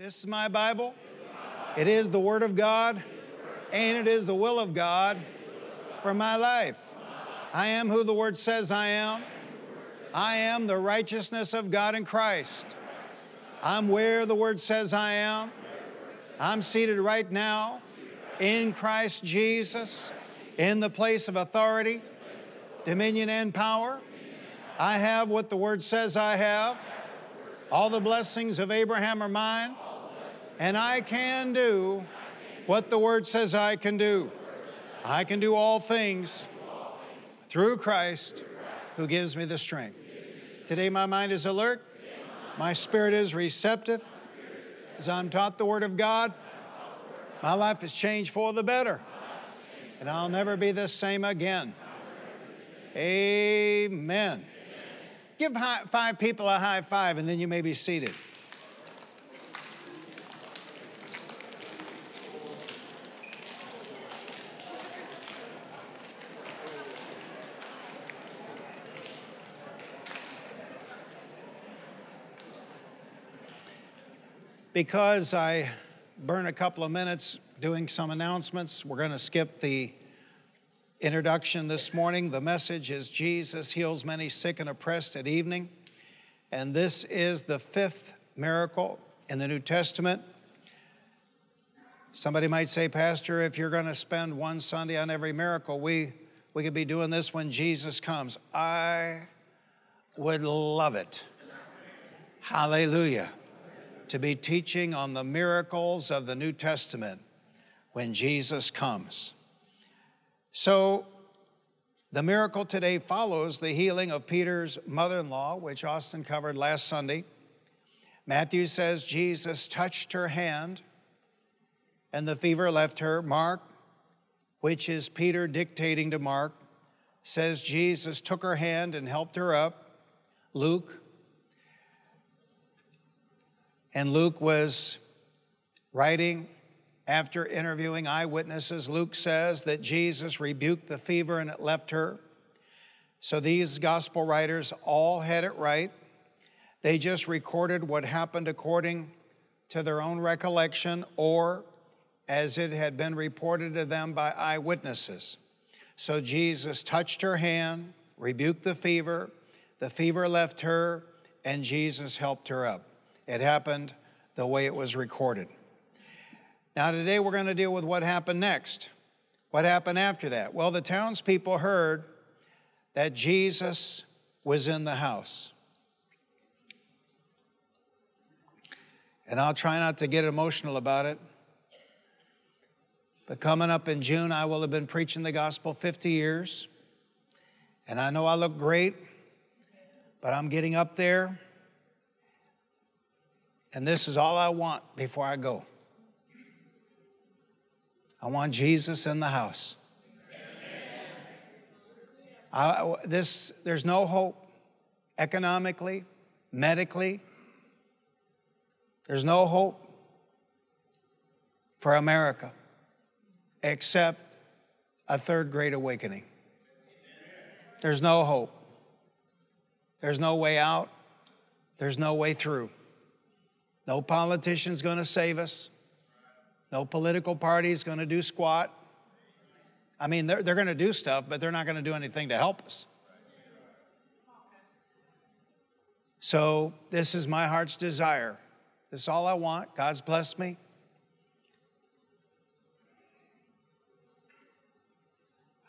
This is my Bible. It is the Word of God, and it is the will of God for my life. I am who the Word says I am. I am the righteousness of God in Christ. I'm where the Word says I am. I'm seated right now in Christ Jesus, in the place of authority, dominion, and power. I have what the Word says I have. All the blessings of Abraham are mine. And I can do what the Word says I can do. I can do all things through Christ who gives me the strength. Today my mind is alert. My spirit is receptive. As I'm taught the Word of God, my life is changed for the better. And I'll never be the same again. Amen. Give five people a high five, and then you may be seated. Because I burn a couple of minutes doing some announcements, we're going to skip the introduction this morning. The message is Jesus heals many sick and oppressed at evening. And this is the fifth miracle in the New Testament. Somebody might say, Pastor, if you're going to spend one Sunday on every miracle, we could be doing this when Jesus comes. I would love it. Hallelujah. To be teaching on the miracles of the New Testament when Jesus comes. So the miracle today follows the healing of Peter's mother-in-law, which Austin covered last Sunday. Matthew says Jesus touched her hand and the fever left her. Mark, which is Peter dictating to Mark, says Jesus took her hand and helped her up. Luke was writing after interviewing eyewitnesses. Luke says that Jesus rebuked the fever and it left her. So these gospel writers all had it right. They just recorded what happened according to their own recollection or as it had been reported to them by eyewitnesses. So Jesus touched her hand, rebuked the fever left her, and Jesus helped her up. It happened the way it was recorded. Now today we're going to deal with what happened next. What happened after that? Well, the townspeople heard that Jesus was in the house. And I'll try not to get emotional about it. But coming up in June, I will have been preaching the gospel 50 years. And I know I look great, but I'm getting up there. And this is all I want before I go. I want Jesus in the house. There's no hope economically, medically. There's no hope for America except a third great awakening. There's no hope. There's no way out. There's no way through. No politician's going to save us. No political party's going to do squat. I mean, they're going to do stuff, but they're not going to do anything to help us. So this is my heart's desire. This is all I want. God's blessed me.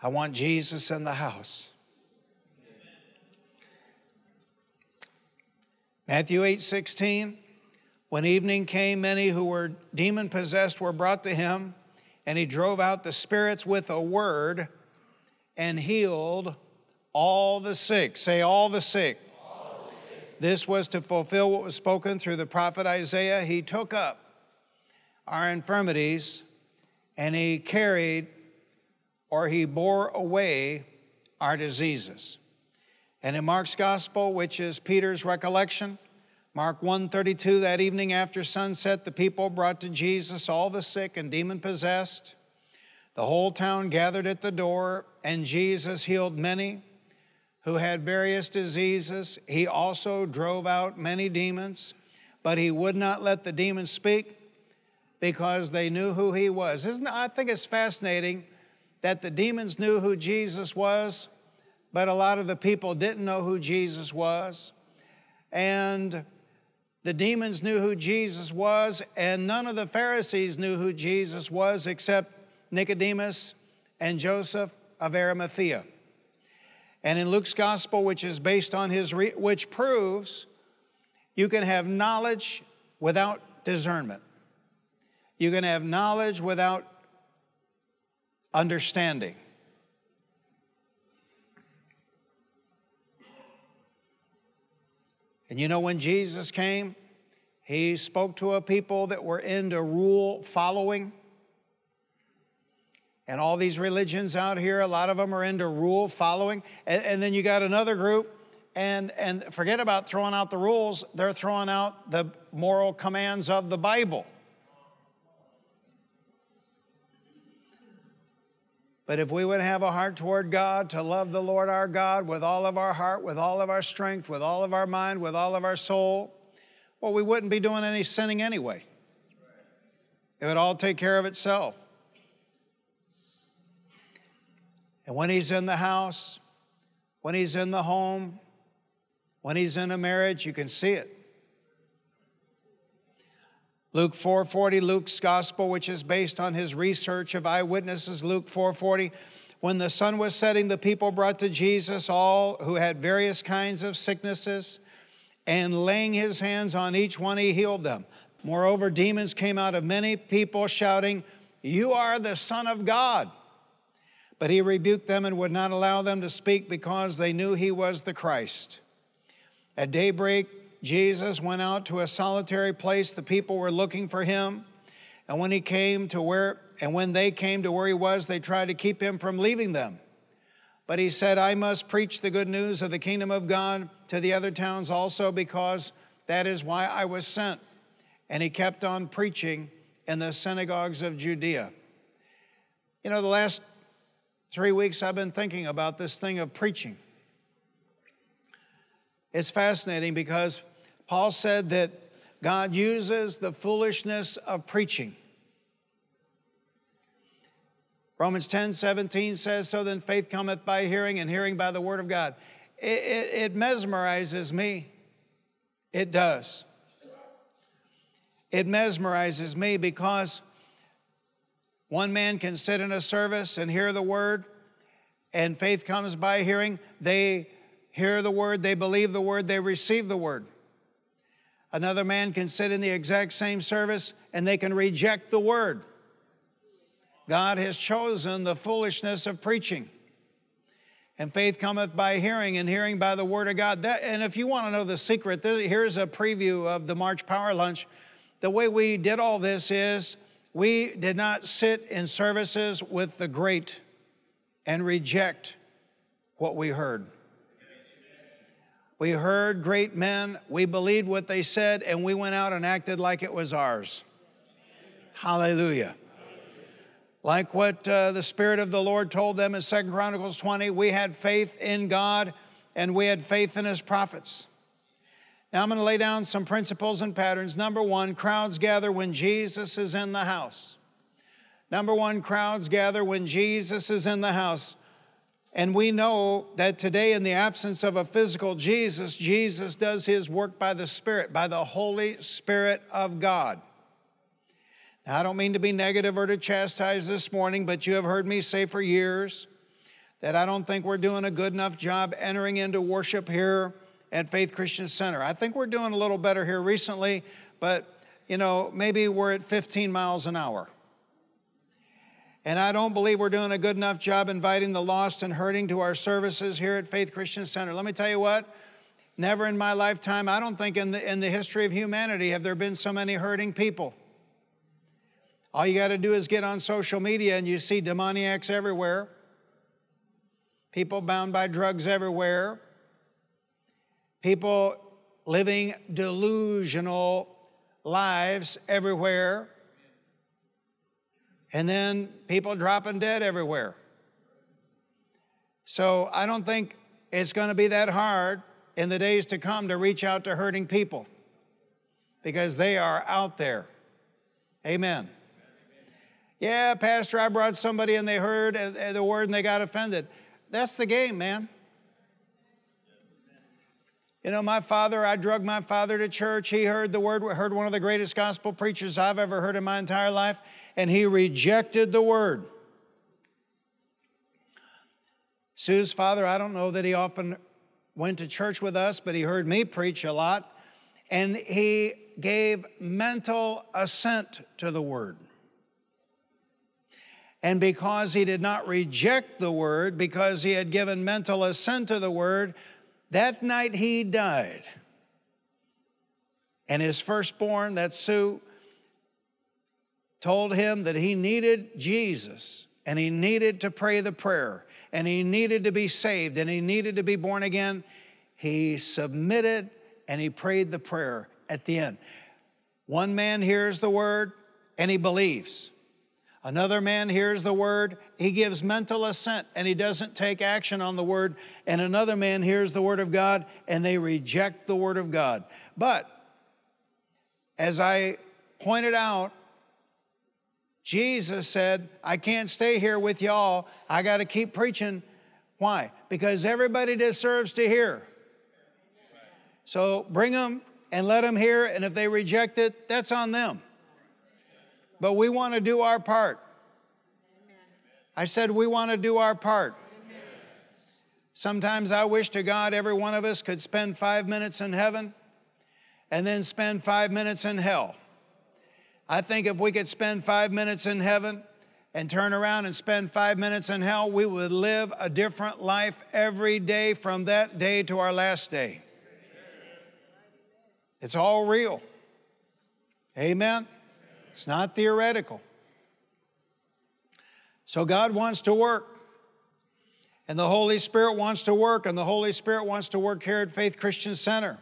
I want Jesus in the house. Matthew 8:16. When evening came, many who were demon-possessed were brought to him, and he drove out the spirits with a word and healed all the sick. Say, all the sick. All the sick. This was to fulfill what was spoken through the prophet Isaiah. He took up our infirmities, and he carried, or he bore away, our diseases. And in Mark's gospel, which is Peter's recollection, Mark 1:32, that evening after sunset, the people brought to Jesus all the sick and demon-possessed. The whole town gathered at the door, and Jesus healed many who had various diseases. He also drove out many demons. but he would not let the demons speak because they knew who he was. I think it's fascinating that the demons knew who Jesus was, but a lot of the people didn't know who Jesus was. And the demons knew who Jesus was, and none of the Pharisees knew who Jesus was except Nicodemus and Joseph of Arimathea. And in Luke's gospel, which is based on his, which proves you can have knowledge without discernment. You can have knowledge without understanding. And you know, when Jesus came, he spoke to a people that were into rule following. And all these religions out here, a lot of them are into rule following. And then you got another group, and forget about throwing out the rules. They're throwing out the moral commands of the Bible. But if we would have a heart toward God, to love the Lord our God with all of our heart, with all of our strength, with all of our mind, with all of our soul, well, we wouldn't be doing any sinning anyway. It would all take care of itself. And when he's in the house, when he's in the home, when he's in a marriage, you can see it. Luke 4:40, Luke's gospel, which is based on his research of eyewitnesses, Luke 4:40, when the sun was setting, the people brought to Jesus all who had various kinds of sicknesses, and laying his hands on each one, he healed them. Moreover, demons came out of many people shouting, "You are the Son of God." But he rebuked them and would not allow them to speak because they knew he was the Christ. At daybreak, Jesus went out to a solitary place. The people were looking for him. And when they came to where he was, they tried to keep him from leaving them. But he said, "I must preach the good news of the kingdom of God to the other towns also, because that is why I was sent." And he kept on preaching in the synagogues of Judea. You know, the last 3 weeks I've been thinking about this thing of preaching. It's fascinating because Paul said that God uses the foolishness of preaching. Romans 10:17 says, "So then faith cometh by hearing, and hearing by the word of God." It mesmerizes me. It does. It mesmerizes me because one man can sit in a service and hear the word, and faith comes by hearing. They hear the word, they believe the word, they receive the word. Another man can sit in the exact same service and they can reject the word. God has chosen the foolishness of preaching. And faith cometh by hearing, and hearing by the word of God. And if you want to know the secret, here's a preview of the March Power Lunch. The way we did all this is, we did not sit in services with the great and reject what we heard. We heard great men, we believed what they said, and we went out and acted like it was ours. Hallelujah. Like what the Spirit of the Lord told them in 2 Chronicles 20, we had faith in God and we had faith in his prophets. Now, I'm going to lay down some principles and patterns. Number one, crowds gather when Jesus is in the house. Number one, crowds gather when Jesus is in the house. And we know that today, in the absence of a physical Jesus, Jesus does his work by the Spirit, by the Holy Spirit of God. Now, I don't mean to be negative or to chastise this morning, but you have heard me say for years that I don't think we're doing a good enough job entering into worship here at Faith Christian Center. I think we're doing a little better here recently, but, you know, maybe we're at 15 miles an hour. And I don't believe we're doing a good enough job inviting the lost and hurting to our services here at Faith Christian Center. Let me tell you what, never in my lifetime, I don't think in the history of humanity have there been so many hurting people. All you got to do is get on social media and you see demoniacs everywhere, people bound by drugs everywhere, people living delusional lives everywhere, and then people dropping dead everywhere. So I don't think it's going to be that hard in the days to come to reach out to hurting people. because they are out there. Amen. Yeah, Pastor, I brought somebody and they heard the word and they got offended. That's the game, man. You know, my father, I drug my father to church. He heard the word, heard one of the greatest gospel preachers I've ever heard in my entire life, and he rejected the word. Sue's father, I don't know that he often went to church with us, but he heard me preach a lot, and he gave mental assent to the word. And because he did not reject the word, because he had given mental assent to the word, that night he died, and his firstborn, that's Sue, told him that he needed Jesus, and he needed to pray the prayer, and he needed to be saved, and he needed to be born again. He submitted, and he prayed the prayer at the end. One man hears the word, and he believes. Another man hears the word, he gives mental assent, and he doesn't take action on the word. And another man hears the word of God, and they reject the word of God. But as I pointed out, Jesus said, I can't stay here with y'all. I got to keep preaching. Why? Because everybody deserves to hear. So bring them and let them hear, and if they reject it, that's on them. But we want to do our part. Amen. I said we want to do our part. Amen. Sometimes I wish to God every one of us could spend 5 minutes in heaven and then spend 5 minutes in hell. I think if we could spend 5 minutes in heaven and turn around and spend 5 minutes in hell, we would live a different life every day from that day to our last day. Amen. It's all real. Amen. It's not theoretical. So God wants to work, and the Holy Spirit wants to work, and the Holy Spirit wants to work here at Faith Christian Center.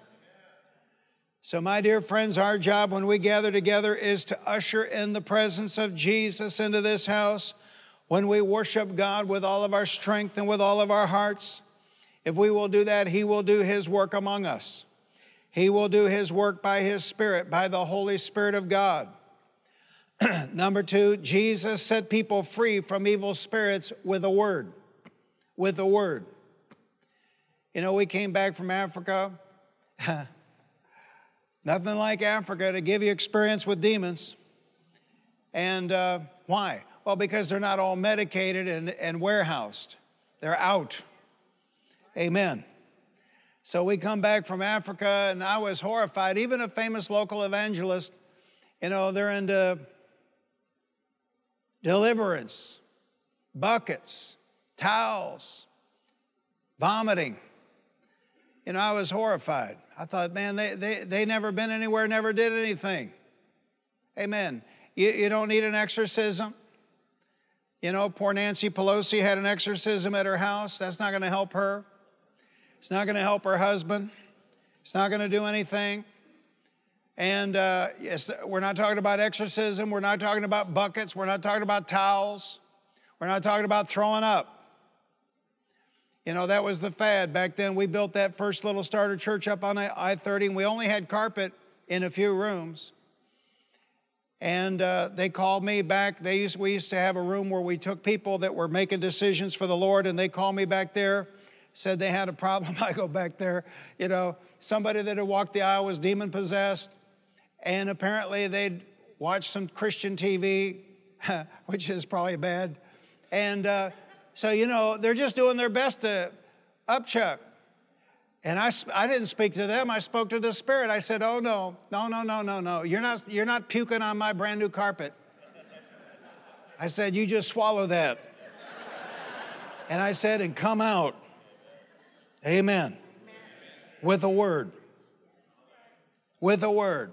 So my dear friends, our job when we gather together is to usher in the presence of Jesus into this house. When we worship God with all of our strength and with all of our hearts, if we will do that, He will do His work among us. He will do His work by His Spirit, by the Holy Spirit of God. Number two, Jesus set people free from evil spirits with a word. With a word. You know, we came back from Africa. Nothing like Africa to give you experience with demons. And why? Well, because they're not all medicated and warehoused. They're out. Amen. So we come back from Africa, and I was horrified. Even a famous local evangelist, you know, they're into deliverance, buckets, towels, vomiting. You know, I was horrified. I thought, man, they never been anywhere, never did anything. Amen. You don't need an exorcism. You know, poor Nancy Pelosi had an exorcism at her house. That's not going to help her. It's not going to help her husband. It's not going to do anything. And yes, we're not talking about exorcism. We're not talking about buckets. We're not talking about towels. We're not talking about throwing up. You know, that was the fad back then. We built that first little starter church up on I-30, and we only had carpet in a few rooms. And they called me back. We used to have a room where we took people that were making decisions for the Lord, and they called me back there, said they had a problem. I go back there. You know, somebody that had walked the aisle was demon-possessed. And apparently they'd watch some Christian TV, which is probably bad. And so, you know, they're just doing their best to upchuck. And I didn't speak to them. I spoke to the Spirit. I said, oh, no. You're not puking on my brand new carpet. I said, you just swallow that. And I said, and come out. Amen. With a word. With a word.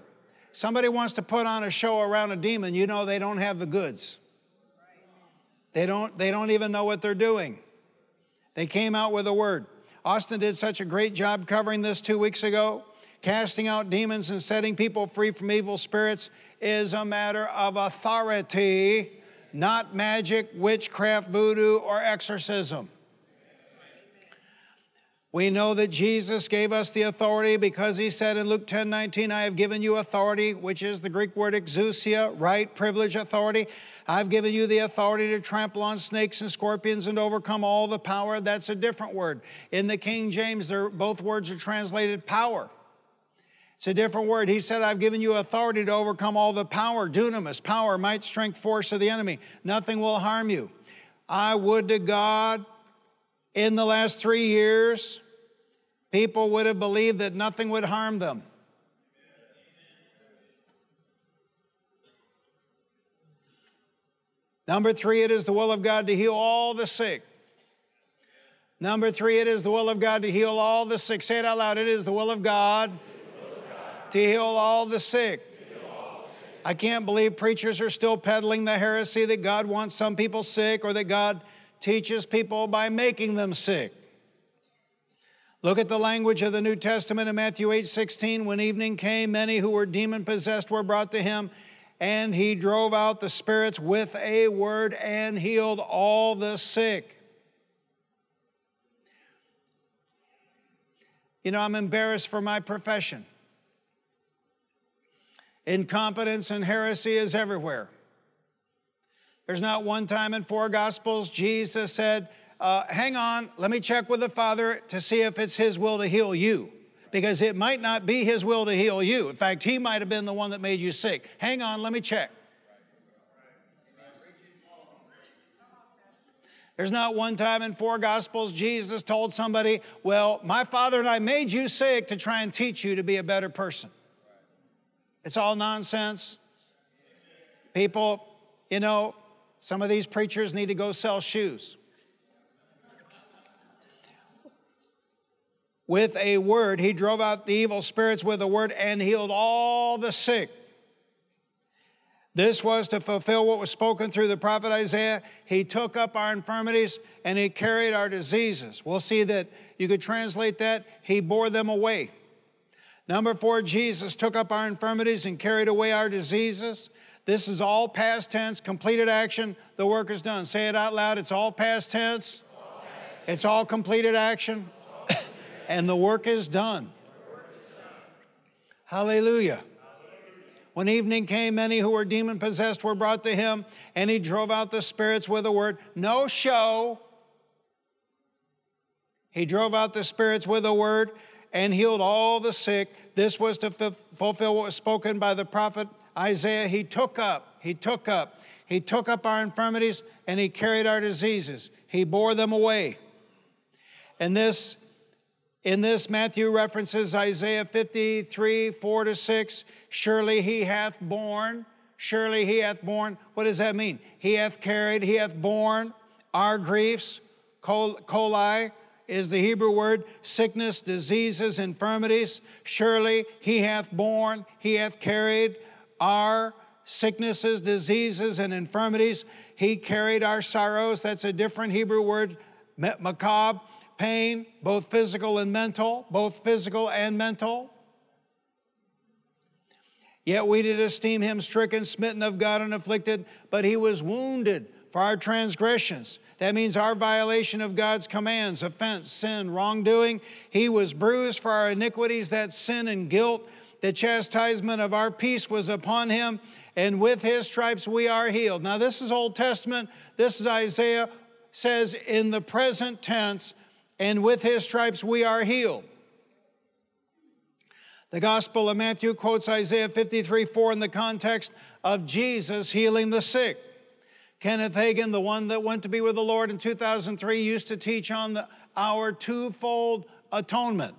Somebody wants to put on a show around a demon, you know they don't have the goods. They don't even know what they're doing. They came out with a word. Austin did such a great job covering this 2 weeks ago. Casting out demons and setting people free from evil spirits is a matter of authority, not magic, witchcraft, voodoo, or exorcism. We know that Jesus gave us the authority because he said in Luke 10:19, I have given you authority, which is the Greek word exousia, right, privilege, authority. I've given you the authority to trample on snakes and scorpions and overcome all the power. That's a different word. In the King James, both words are translated power. It's a different word. He said, I've given you authority to overcome all the power, dunamis, power, might, strength, force of the enemy. Nothing will harm you. I would to God in the last 3 years, people would have believed that nothing would harm them. Number three, it is the will of God to heal all the sick. Number three, it is the will of God to heal all the sick. Say it out loud. It is the will of God to heal all the sick. I can't believe preachers are still peddling the heresy that God wants some people sick or that God teaches people by making them sick. Look at the language of the New Testament in Matthew 8:16. When evening came, many who were demon-possessed were brought to him, and he drove out the spirits with a word and healed all the sick. You know, I'm embarrassed for my profession. Incompetence and heresy is everywhere. There's not one time in four Gospels Jesus said, hang on, let me check with the Father to see if it's his will to heal you, because it might not be his will to heal you. In fact, he might have been the one that made you sick. Hang on, let me check. There's not one time in four Gospels Jesus told somebody, well, my Father and I made you sick to try and teach you to be a better person. It's all nonsense. People, you know, some of these preachers need to go sell shoes. With a word, he drove out the evil spirits with a word and healed all the sick. This was to fulfill what was spoken through the prophet Isaiah. He took up our infirmities and he carried our diseases. We'll see that you could translate that, he bore them away. Number four, Jesus took up our infirmities and carried away our diseases. This is all past tense, completed action, the work is done. Say it out loud, it's all past tense, it's all completed action, and the work is done. Hallelujah. When evening came, many who were demon-possessed were brought to him, and he drove out the spirits with a word. No show. He drove out the spirits with a word and healed all the sick. This was to fulfill what was spoken by the prophet Isaiah. He took up our infirmities and he carried our diseases. He bore them away. And this, in this, Matthew references Isaiah 53, 4-6. Surely he hath borne. What does that mean? He hath carried, he hath borne our griefs, kolai, is the Hebrew word, sickness, diseases, infirmities. Surely he hath borne, he hath carried our sicknesses, diseases, and infirmities. He carried our sorrows. That's a different Hebrew word, macabre, pain, both physical and mental. Yet we did esteem him stricken, smitten of God, and afflicted, but he was wounded for our transgressions. That means our violation of God's commands, offense, sin, wrongdoing. He was bruised for our iniquities, that sin and guilt. The chastisement of our peace was upon him, and with his stripes we are healed. Now this is Old Testament. This is Isaiah says in the present tense, and with his stripes we are healed. The Gospel of Matthew quotes Isaiah 53:4 in the context of Jesus healing the sick. Kenneth Hagin, the one that went to be with the Lord in 2003, used to teach on our twofold atonement.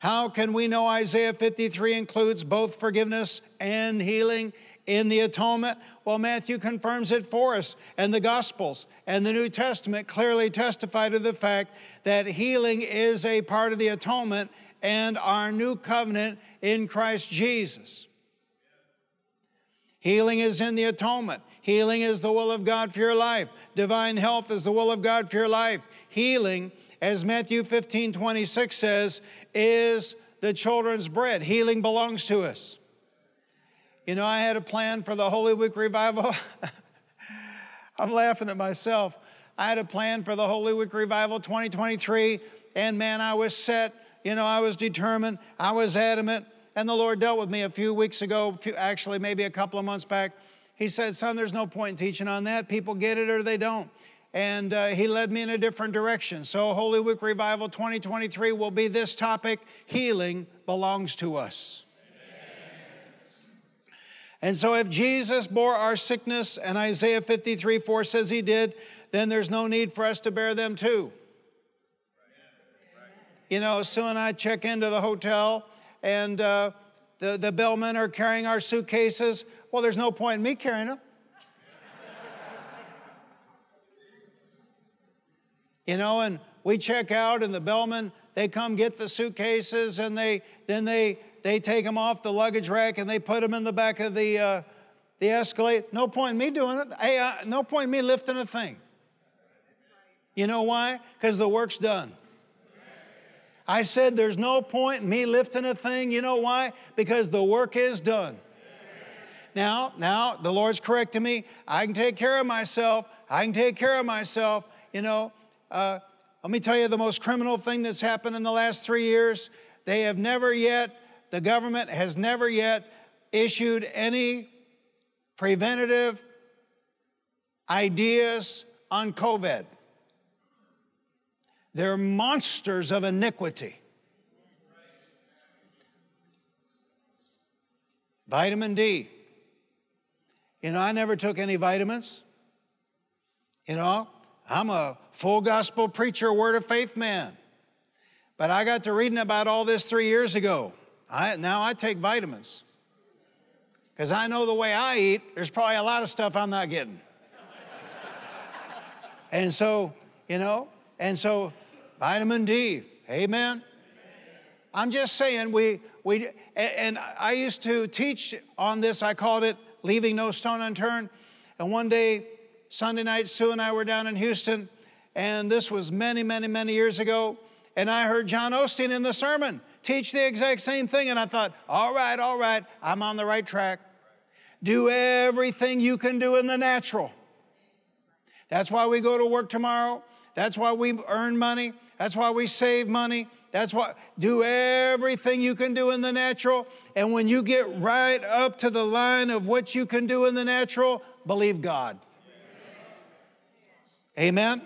How can we know Isaiah 53 includes both forgiveness and healing in the atonement? Well, Matthew confirms it for us, and the Gospels and the New Testament clearly testify to the fact that healing is a part of the atonement and our new covenant in Christ Jesus. Healing is in the atonement. Healing is the will of God for your life. Divine health is the will of God for your life. Healing, as Matthew 15:26 says, is the children's bread. Healing belongs to us. You know, I had a plan for the Holy Week revival. I'm laughing at myself. I had a plan for the Holy Week revival 2023 and man, I was set, you know, I was determined, I was adamant, and the Lord dealt with me a few weeks ago, actually maybe a couple of months back. He said, son, there's no point in teaching on that. People get it or they don't. And he led me in a different direction. So Holy Week Revival 2023 will be this topic: healing belongs to us. Amen. And so if Jesus bore our sickness, and Isaiah 53:4 says he did, then there's no need for us to bear them too. You know, Sue and I check into the hotel, and the bellmen are carrying our suitcases. Well, there's no point in me carrying them. You know, and we check out, and the bellmen, they come get the suitcases, and they take them off the luggage rack, and they put them in the back of the Escalade. No point in me doing it. Hey, no point in me lifting a thing. You know why? Because the work's done. I said there's no point in me lifting a thing. You know why? Because the work is done. Now, the Lord's correcting me. I can take care of myself. You know. Let me tell you the most criminal thing that's happened in the last 3 years. The government has never yet issued any preventative ideas on COVID. They're monsters of iniquity. Vitamin D. You know, I never took any vitamins. You know, I'm a full gospel preacher, word of faith man. But I got to reading about all this 3 years ago. Now I take vitamins. Because I know the way I eat, there's probably a lot of stuff I'm not getting. And so vitamin D, amen? I'm just saying we and I used to teach on this. I called it Leaving No Stone Unturned. And one day, Sunday night, Sue and I were down in Houston, and this was many, many, many years ago, and I heard John Osteen in the sermon teach the exact same thing, and I thought, all right, I'm on the right track. Do everything you can do in the natural. That's why we go to work tomorrow. That's why we earn money. That's why we save money. That's why, do everything you can do in the natural, and when you get right up to the line of what you can do in the natural, believe God. Amen?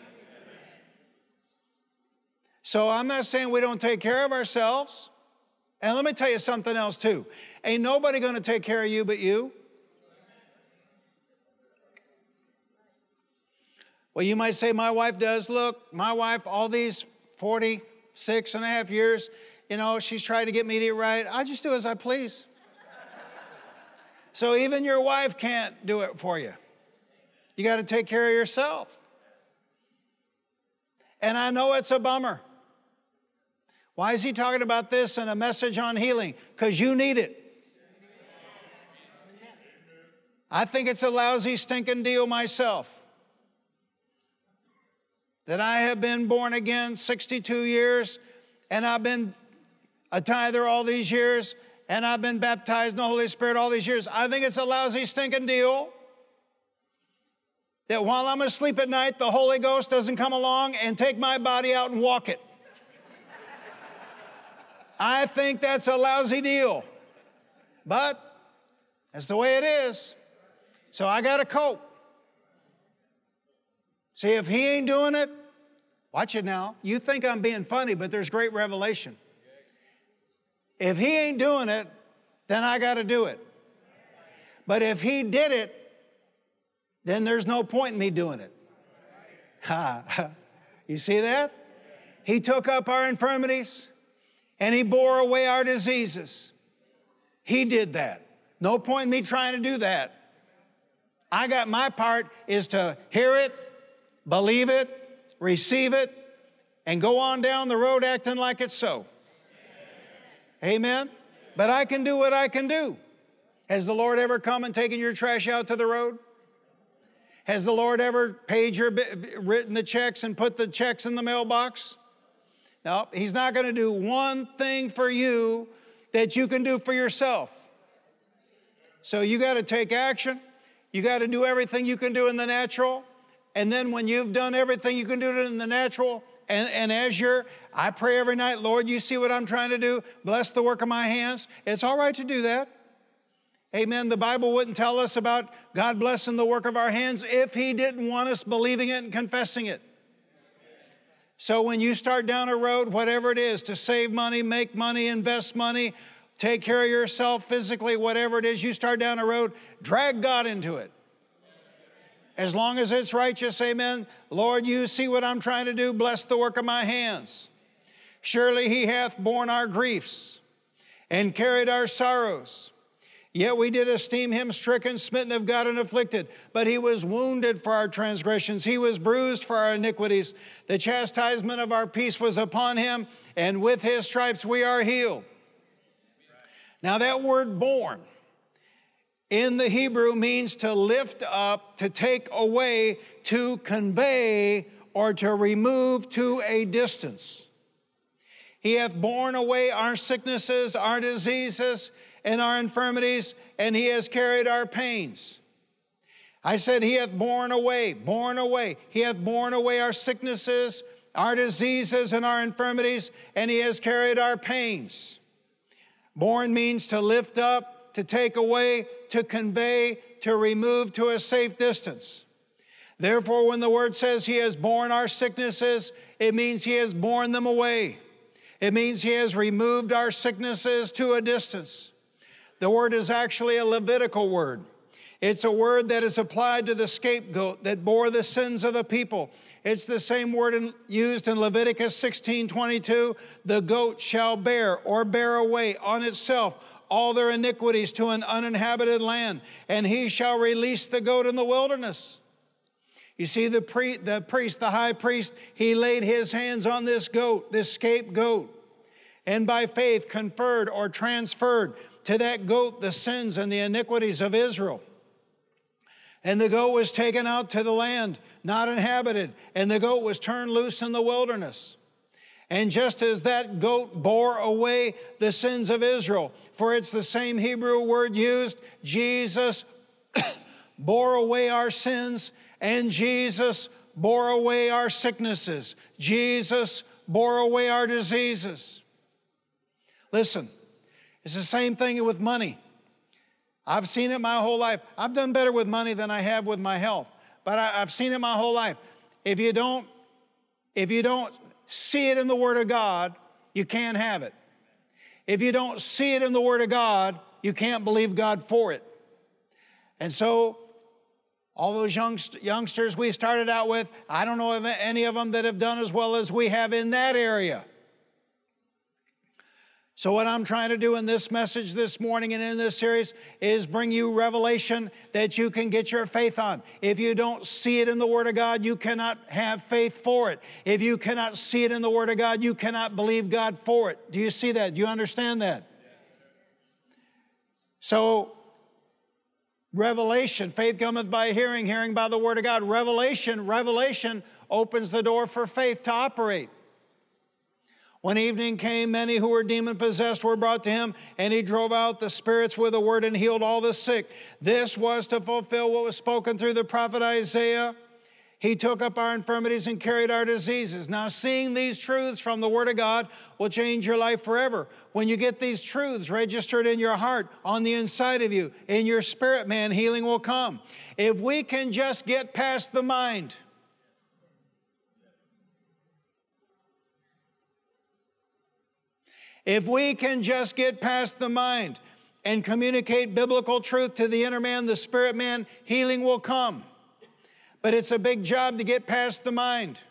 So I'm not saying we don't take care of ourselves. And let me tell you something else too. Ain't nobody going to take care of you but you. Well, you might say, my wife does. Look, my wife, all these 46 and a half years, you know, she's tried to get me to eat right. I just do as I please. So even your wife can't do it for you. You got to take care of yourself. And I know it's a bummer. Why is he talking about this in a message on healing? Because you need it. I think it's a lousy, stinking deal myself that I have been born again 62 years, and I've been a tither all these years, and I've been baptized in the Holy Spirit all these years. I think it's a lousy, stinking deal that while I'm asleep at night, the Holy Ghost doesn't come along and take my body out and walk it. I think that's a lousy deal. But that's the way it is. So I got to cope. See, if he ain't doing it, watch it now. You think I'm being funny, but there's great revelation. If he ain't doing it, then I got to do it. But if he did it, then there's no point in me doing it. Ha. You see that? He took up our infirmities and he bore away our diseases. He did that. No point in me trying to do that. I got my part is to hear it, believe it, receive it, and go on down the road acting like it's so. Amen? But I can do what I can do. Has the Lord ever come and taken your trash out to the road? Has the Lord ever paid written the checks and put the checks in the mailbox? No, he's not going to do one thing for you that you can do for yourself. So you got to take action. You got to do everything you can do in the natural. And then when you've done everything you can do in the natural, And I pray every night, Lord, you see what I'm trying to do. Bless the work of my hands. It's all right to do that. Amen. The Bible wouldn't tell us about God blessing the work of our hands if He didn't want us believing it and confessing it. So when you start down a road, whatever it is, to save money, make money, invest money, take care of yourself physically, whatever it is, you start down a road, drag God into it. As long as it's righteous, amen. Lord, you see what I'm trying to do. Bless the work of my hands. Surely He hath borne our griefs and carried our sorrows. Yet we did esteem Him stricken, smitten of God, and afflicted. But He was wounded for our transgressions. He was bruised for our iniquities. The chastisement of our peace was upon Him, and with His stripes we are healed. Now that word born in the Hebrew means to lift up, to take away, to convey, or to remove to a distance. He hath borne away our sicknesses, our diseases, and our infirmities, and He has carried our pains. I said He hath borne away. He hath borne away our sicknesses, our diseases, and our infirmities, and He has carried our pains. Borne means to lift up, to take away, to convey, to remove to a safe distance. Therefore, when the Word says He has borne our sicknesses, it means He has borne them away. It means He has removed our sicknesses to a distance. The word is actually a Levitical word. It's a word that is applied to the scapegoat that bore the sins of the people. It's the same word used in Leviticus 16:22. The goat shall bear or bear away on itself all their iniquities to an uninhabited land, and he shall release the goat in the wilderness. You see, the priest, the high priest, he laid his hands on this goat, this scapegoat, and by faith conferred or transferred to that goat the sins and the iniquities of Israel. And the goat was taken out to the land not inhabited, and the goat was turned loose in the wilderness. And just as that goat bore away the sins of Israel, for it's the same Hebrew word used, Jesus bore away our sins, and Jesus bore away our sicknesses. Jesus bore away our diseases. Listen, it's the same thing with money. I've seen it my whole life. I've done better with money than I have with my health, but I've seen it my whole life. If you don't see it in the Word of God, you can't have it. If you don't see it in the Word of God, you can't believe God for it. And so all those youngsters we started out with, I don't know of any of them that have done as well as we have in that area. So what I'm trying to do in this message this morning and in this series is bring you revelation that you can get your faith on. If you don't see it in the Word of God, you cannot have faith for it. If you cannot see it in the Word of God, you cannot believe God for it. Do you see that? Do you understand that? So revelation, faith cometh by hearing, hearing by the Word of God. Revelation opens the door for faith to operate. When evening came, many who were demon-possessed were brought to him, and he drove out the spirits with a word and healed all the sick. This was to fulfill what was spoken through the prophet Isaiah. He took up our infirmities and carried our diseases. Now, seeing these truths from the Word of God will change your life forever. When you get these truths registered in your heart, on the inside of you, in your spirit, man, healing will come. If we can just get past the mind. If we can just get past the mind and communicate biblical truth to the inner man, the spirit man, healing will come. But it's a big job to get past the mind.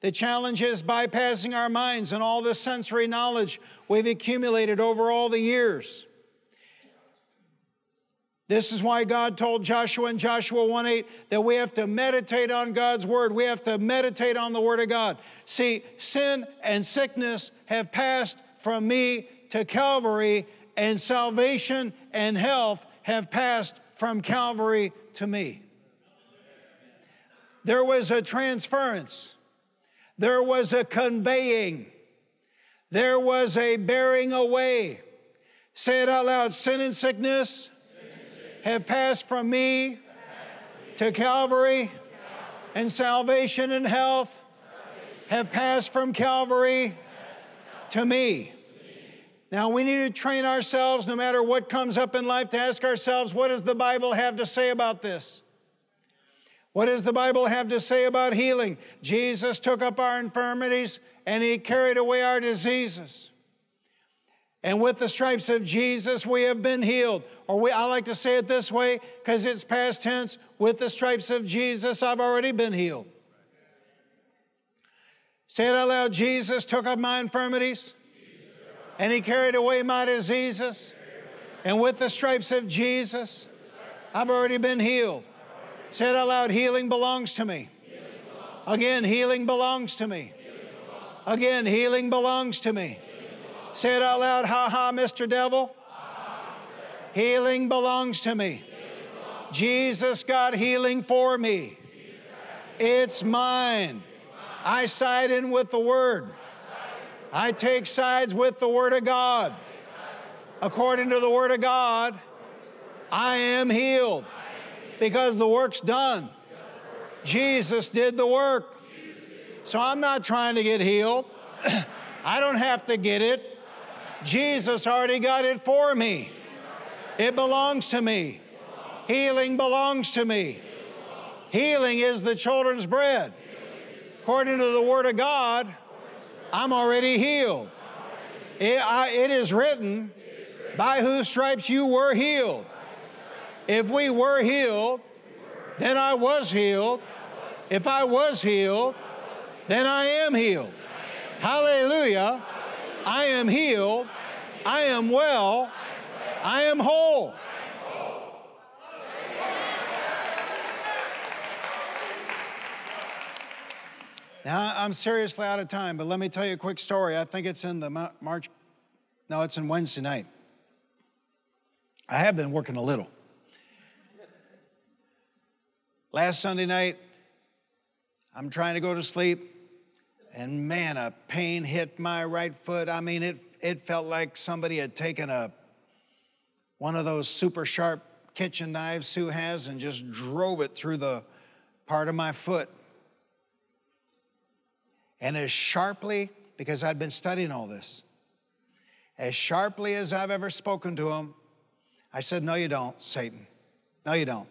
The challenge is bypassing our minds and all the sensory knowledge we've accumulated over all the years. This is why God told Joshua in Joshua 1:8 that we have to meditate on God's Word. We have to meditate on the Word of God. See, sin and sickness have passed from me to Calvary, and salvation and health have passed from Calvary to me. There was a transference. There was a conveying. There was a bearing away. Say it out loud, sin and sickness have passed from me to Calvary, and salvation and health have passed from Calvary to me. Now, we need to train ourselves, no matter what comes up in life, to ask ourselves, what does the Bible have to say about this? What does the Bible have to say about healing? Jesus took up our infirmities and he carried away our diseases. And with the stripes of Jesus, we have been healed. I like to say it this way because it's past tense. With the stripes of Jesus, I've already been healed. Say it out loud. Jesus took up my infirmities and he carried away my diseases. And with the stripes of Jesus, I've already been healed. Say it out loud. Healing belongs to me. Again, healing belongs to me. Again, healing belongs to me. Say it out loud. Ha ha, Mr. Devil. Healing belongs to me. Jesus got healing for me. It's mine. I side in with the Word. I take sides with the Word of God. According to the Word of God, I am healed because the work's done. Jesus did the work. So I'm not trying to get healed. I don't have to get it. Jesus already got it for me. It belongs to me. Healing belongs to me. Healing is the children's bread. According to the Word of God, I'm already healed. It is written, by whose stripes you were healed. If we were healed, then I was healed. If I was healed, then I am healed. Hallelujah. I am healed. I am well. I am whole. Now, I'm seriously out of time, but let me tell you a quick story. I think it's in the it's in Wednesday night. I have been working a little. Last Sunday night, I'm trying to go to sleep, and man, a pain hit my right foot. I mean, it felt like somebody had taken one of those super sharp kitchen knives Sue has and just drove it through the part of my foot. And as sharply, because I'd been studying all this, as sharply as I've ever spoken to him, I said, no, you don't, Satan. No, you don't.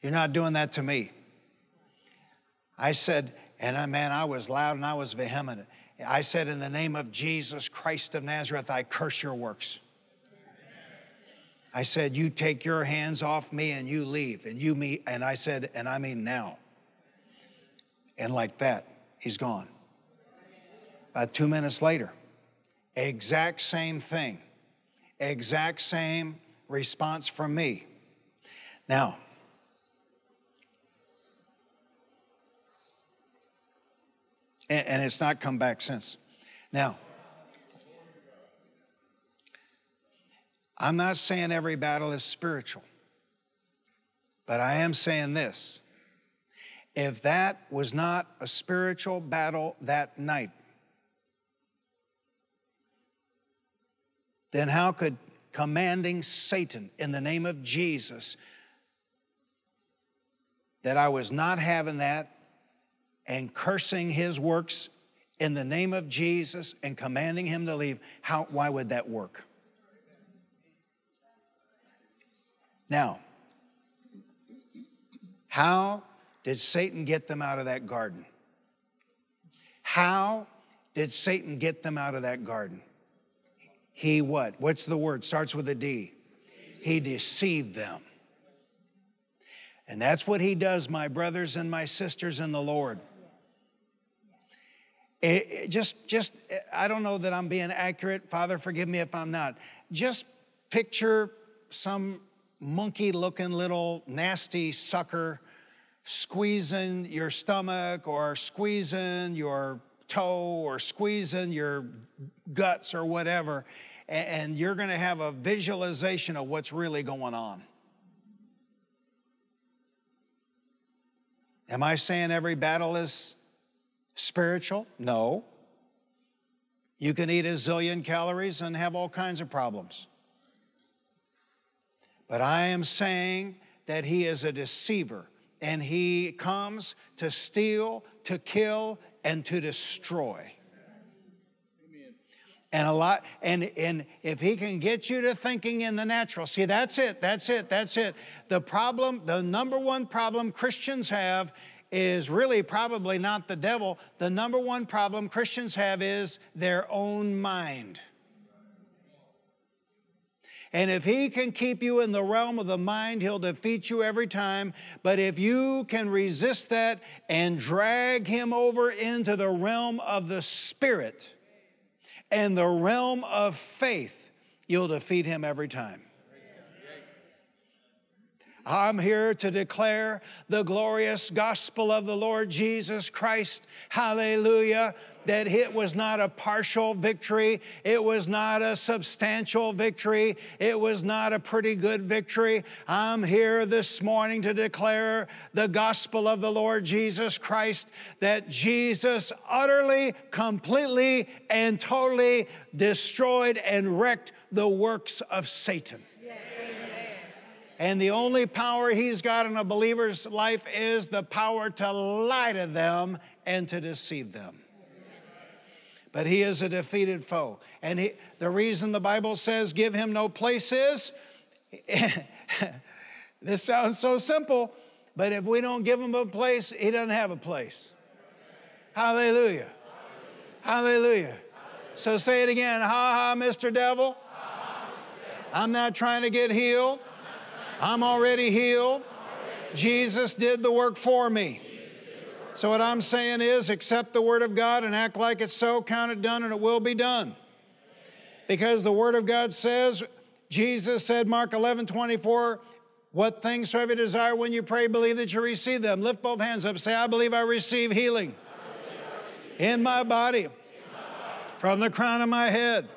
You're not doing that to me. I said, I was loud and I was vehement. I said, in the name of Jesus Christ of Nazareth, I curse your works. I said, you take your hands off me and you leave. And I said, and I mean now. And like that. He's gone. About 2 minutes later, exact same thing, exact same response from me. Now, and it's not come back since. Now, I'm not saying every battle is spiritual, but I am saying this. If that was not a spiritual battle that night, then how could commanding Satan in the name of Jesus that I was not having that and cursing his works in the name of Jesus and commanding him to leave, why would that work? Now, how did Satan get them out of that garden? How did Satan get them out of that garden? He what? What's the word? Starts with a D. He deceived them. And that's what he does, my brothers and my sisters in the Lord. Just, I don't know that I'm being accurate. Father, forgive me if I'm not. Just picture some monkey-looking little nasty sucker squeezing your stomach or squeezing your toe or squeezing your guts or whatever, and you're going to have a visualization of what's really going on. Am I saying every battle is spiritual? No. You can eat a zillion calories and have all kinds of problems. But I am saying that he is a deceiver. And he comes to steal, to kill, and to destroy. And if he can get you to thinking in the natural, see, that's it. The number one problem Christians have is really probably not the devil. The number one problem Christians have is their own mind. And if he can keep you in the realm of the mind, he'll defeat you every time. But if you can resist that and drag him over into the realm of the spirit, and the realm of faith, you'll defeat him every time. I'm here to declare the glorious gospel of the Lord Jesus Christ. Hallelujah. That it was not a partial victory. It was not a substantial victory. It was not a pretty good victory. I'm here this morning to declare the gospel of the Lord Jesus Christ, that Jesus utterly, completely, and totally destroyed and wrecked the works of Satan. Yes, amen. And the only power he's got in a believer's life is the power to lie to them and to deceive them. But he is a defeated foe. And the reason the Bible says give him no place is, this sounds so simple, but if we don't give him a place, he doesn't have a place. Hallelujah. Hallelujah. Hallelujah. Hallelujah. So say it again. Ha ha, Mr. Devil. Ha, Mr. Devil. I'm not trying to get healed. I'm already healed. Jesus did the work for me. So what I'm saying is, accept the Word of God and act like it's so, count it done, and it will be done. Because the Word of God says, Jesus said, Mark 11:24, what things soever you desire when you pray, believe that you receive them. Lift both hands up, say, I believe I receive healing in my body, from the crown of my head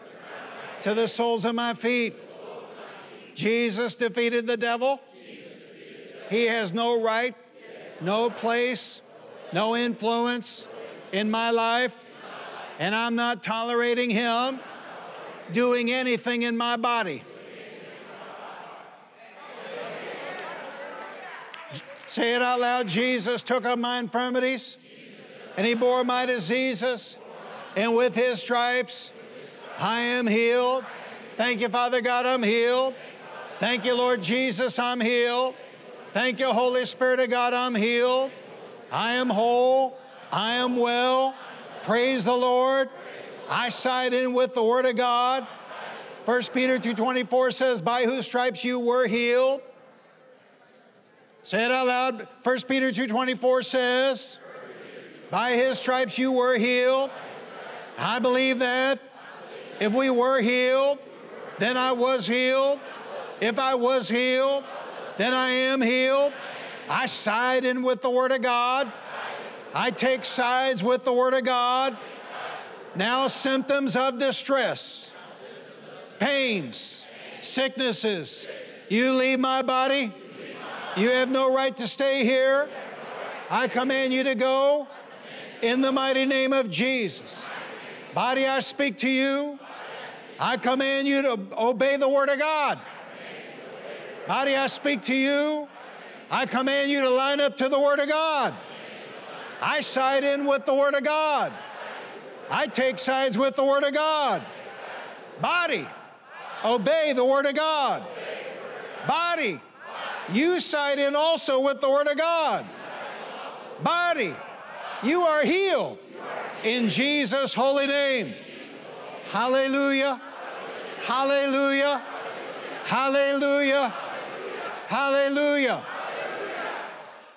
to the soles of my feet. Jesus defeated the devil. He has no right, no place, no influence in my life, and I'm not tolerating him doing anything in my body. Say it out loud. Jesus took up my infirmities, and he bore my diseases, and with his stripes I am healed. Thank you, Father God, I'm healed. Thank you, Lord Jesus, I'm healed. Thank you, Holy Spirit of God, I'm healed. I am whole. I am well. Praise the Lord. I side in with the Word of God. 1 Peter 2:24 says, by whose stripes you were healed. Say it out loud. 1 Peter 2:24 says, by his stripes you were healed. I believe that. If we were healed, then I was healed. If I was healed, then I am healed. I side in with the Word of God. I take sides with the Word of God. Now symptoms of distress, pains, sicknesses, you leave my body. You have no right to stay here. I command you to go in the mighty name of Jesus. Body, I speak to you. I command you to obey the Word of God. Body, I speak to you. I command you to line up to the Word of God. I side in with the Word of God. I take sides with the Word of God. Body, obey the Word of God. Body, you side in also with the Word of God. Body, you are healed in Jesus' holy name. Hallelujah. Hallelujah. Hallelujah. Hallelujah.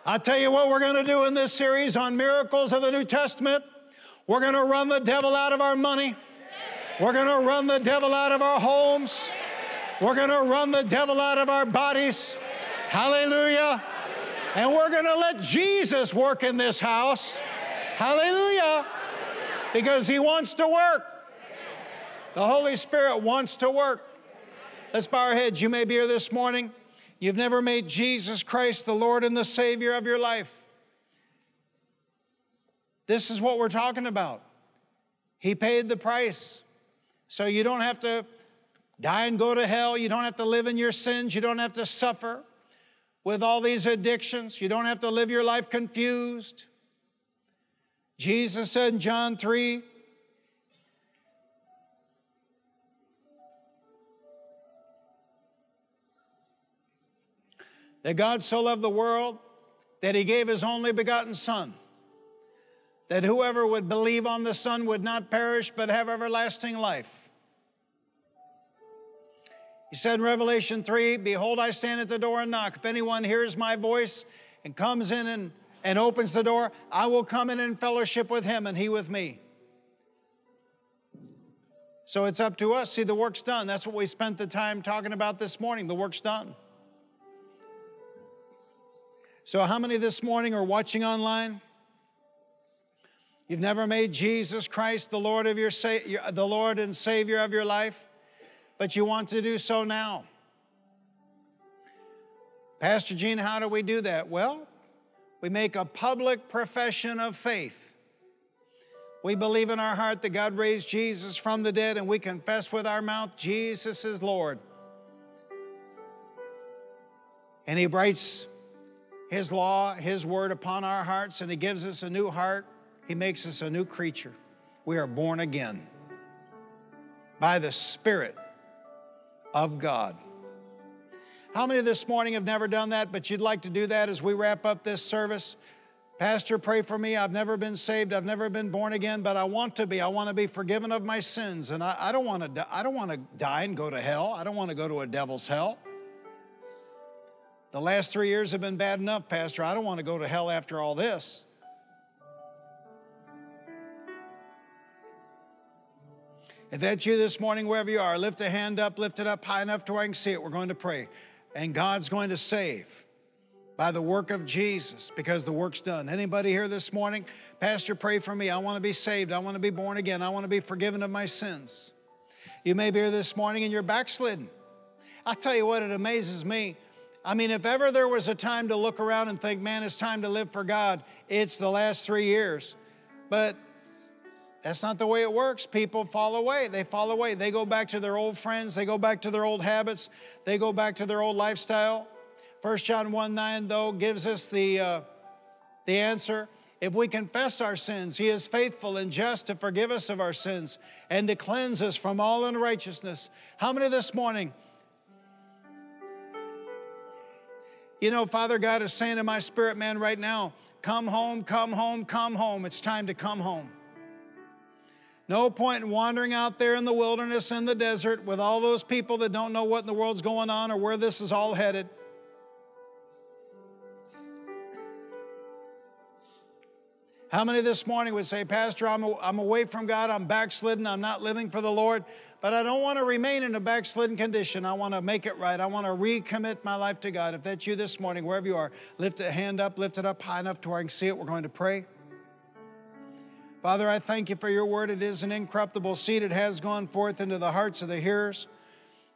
I'll tell you what we're going to do in this series on miracles of the New Testament. We're going to run the devil out of our money. We're going to run the devil out of our homes. We're going to run the devil out of our bodies. Hallelujah. And we're going to let Jesus work in this house. Hallelujah. Because he wants to work. The Holy Spirit wants to work. Let's bow our heads. You may be here this morning. You've never made Jesus Christ the Lord and the Savior of your life. This is what we're talking about. He paid the price. So you don't have to die and go to hell. You don't have to live in your sins. You don't have to suffer with all these addictions. You don't have to live your life confused. Jesus said in John 3, that God so loved the world that he gave his only begotten Son, that whoever would believe on the Son would not perish but have everlasting life. He said in Revelation 3, behold, I stand at the door and knock. If anyone hears my voice and comes in and opens the door, I will come in and fellowship with him and he with me. So it's up to us. See, the work's done. That's what we spent the time talking about this morning. The work's done. So how many this morning are watching online? You've never made Jesus Christ the Lord of the Lord and Savior of your life, but you want to do so now. Pastor Gene, how do we do that? Well, we make a public profession of faith. We believe in our heart that God raised Jesus from the dead, and we confess with our mouth, Jesus is Lord. And he writes his law, his word upon our hearts, and he gives us a new heart. He makes us a new creature. We are born again by the Spirit of God. How many this morning have never done that, but you'd like to do that as we wrap up this service? Pastor, pray for me. I've never been saved. I've never been born again, but I want to be. I want to be forgiven of my sins, and I don't want to die and go to hell. I don't want to go to a devil's hell. The last 3 years have been bad enough, Pastor. I don't want to go to hell after all this. If that's you this morning, wherever you are, lift a hand up, lift it up high enough to where I can see it. We're going to pray. And God's going to save by the work of Jesus because the work's done. Anybody here this morning? Pastor, pray for me. I want to be saved. I want to be born again. I want to be forgiven of my sins. You may be here this morning and you're backslidden. I'll tell you what, it amazes me. I mean, if ever there was a time to look around and think, man, it's time to live for God, it's the last 3 years. But that's not the way it works. People fall away. They fall away. They go back to their old friends. They go back to their old habits. They go back to their old lifestyle. 1 John 1:9, though, gives us the answer. If we confess our sins, he is faithful and just to forgive us of our sins and to cleanse us from all unrighteousness. How many this morning? You know, Father God is saying to my spirit man right now, come home, come home, come home. It's time to come home. No point in wandering out there in the wilderness, in the desert, with all those people that don't know what in the world's going on or where this is all headed. How many this morning would say, Pastor, I'm away from God, I'm backslidden, I'm not living for the Lord, but I don't want to remain in a backslidden condition. I want to make it right. I want to recommit my life to God. If that's you this morning, wherever you are, lift a hand up, lift it up high enough to where I can see it. We're going to pray. Father, I thank you for your word. It is an incorruptible seed. It has gone forth into the hearts of the hearers,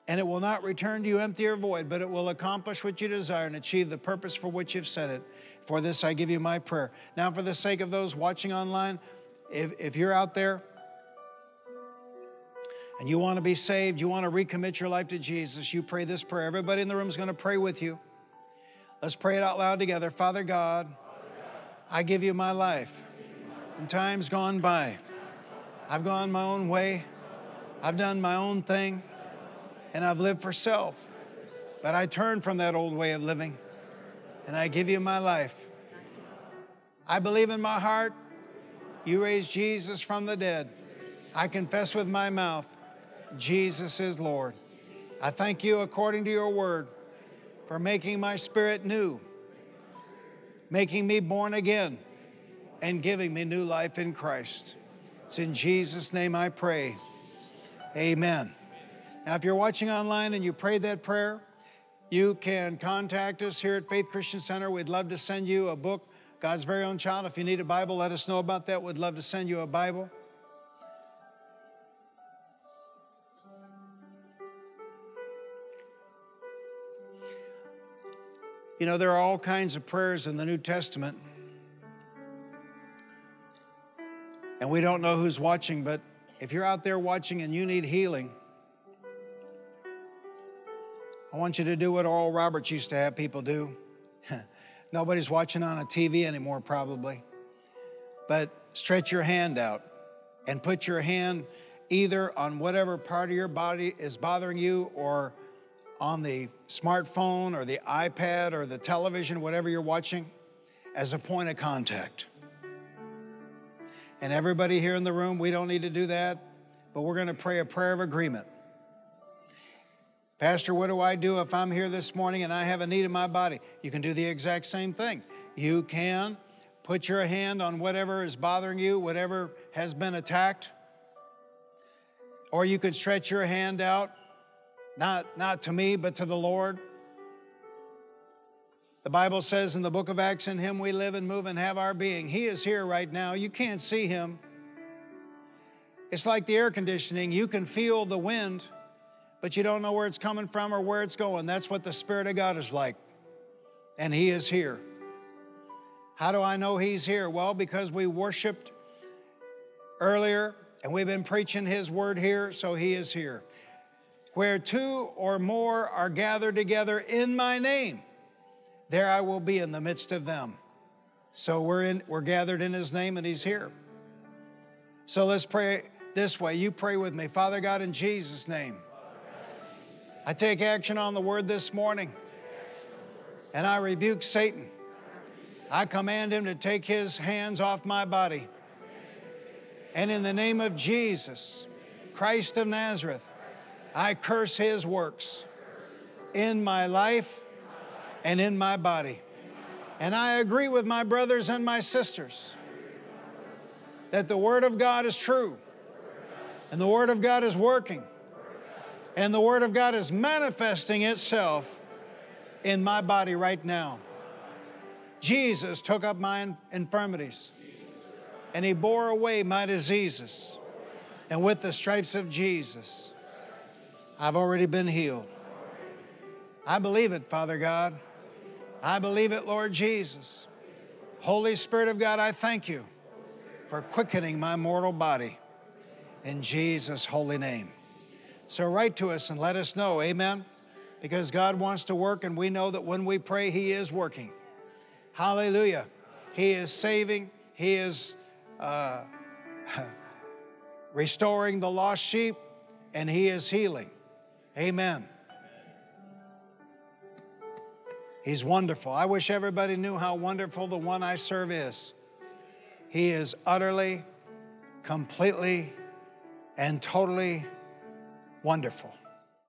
and it will not return to you empty or void, but it will accomplish what you desire and achieve the purpose for which you've sent it. For this I give you my prayer. Now for the sake of those watching online, if you're out there and you want to be saved, you want to recommit your life to Jesus, you pray this prayer. Everybody in the room is going to pray with you. Let's pray it out loud together. Father God, I give you my life. In times gone by, I've gone my own way. I've done my own thing. And I've lived for self. But I turn from that old way of living. And I give you my life. I believe in my heart you raised Jesus from the dead. I confess with my mouth, Jesus is Lord. I thank you according to your word for making my spirit new, making me born again, and giving me new life in Christ. It's in Jesus' name I pray. Amen. Now, if you're watching online and you prayed that prayer, you can contact us here at Faith Christian Center. We'd love to send you a book, God's Very Own Child. If you need a Bible, let us know about that. We'd love to send you a Bible. You know, there are all kinds of prayers in the New Testament. And we don't know who's watching, but if you're out there watching and you need healing, I want you to do what Oral Roberts used to have people do. Nobody's watching on a TV anymore, probably. but stretch your hand out and put your hand either on whatever part of your body is bothering you or on the smartphone or the iPad or the television, whatever you're watching, as a point of contact. And everybody here in the room, we don't need to do that, but we're going to pray a prayer of agreement. Pastor, what do I do if I'm here this morning and I have a need in my body? You can do the exact same thing. You can put your hand on whatever is bothering you, whatever has been attacked. Or you could stretch your hand out, not to me, but to the Lord. The Bible says in the book of Acts, in Him we live and move and have our being. He is here right now. You can't see Him. It's like the air conditioning. You can feel the wind, but you don't know where it's coming from or where it's going. That's what the Spirit of God is like, and He is here. How do I know He's here? Well, because we worshiped earlier, and we've been preaching His word here, so He is here. Where two or more are gathered together in my name, there I will be in the midst of them. So we're gathered in His name, and He's here. So let's pray this way. You pray with me. Father God, in Jesus' name, I take action on the word this morning, and I rebuke Satan. I command him to take his hands off my body. And in the name of Jesus, Christ of Nazareth, I curse his works in my life and in my body. And I agree with my brothers and my sisters that the Word of God is true, and the Word of God is working, and the Word of God is manifesting itself in my body right now. Jesus took up my infirmities, and He bore away my diseases. And with the stripes of Jesus, I've already been healed. I believe it, Father God. I believe it, Lord Jesus. Holy Spirit of God, I thank you for quickening my mortal body in Jesus' holy name. So write to us and let us know, amen? Because God wants to work, and we know that when we pray, He is working. Hallelujah. He is saving. He is restoring the lost sheep, and He is healing. Amen. He's wonderful. I wish everybody knew how wonderful the one I serve is. He is utterly, completely, and totally wonderful.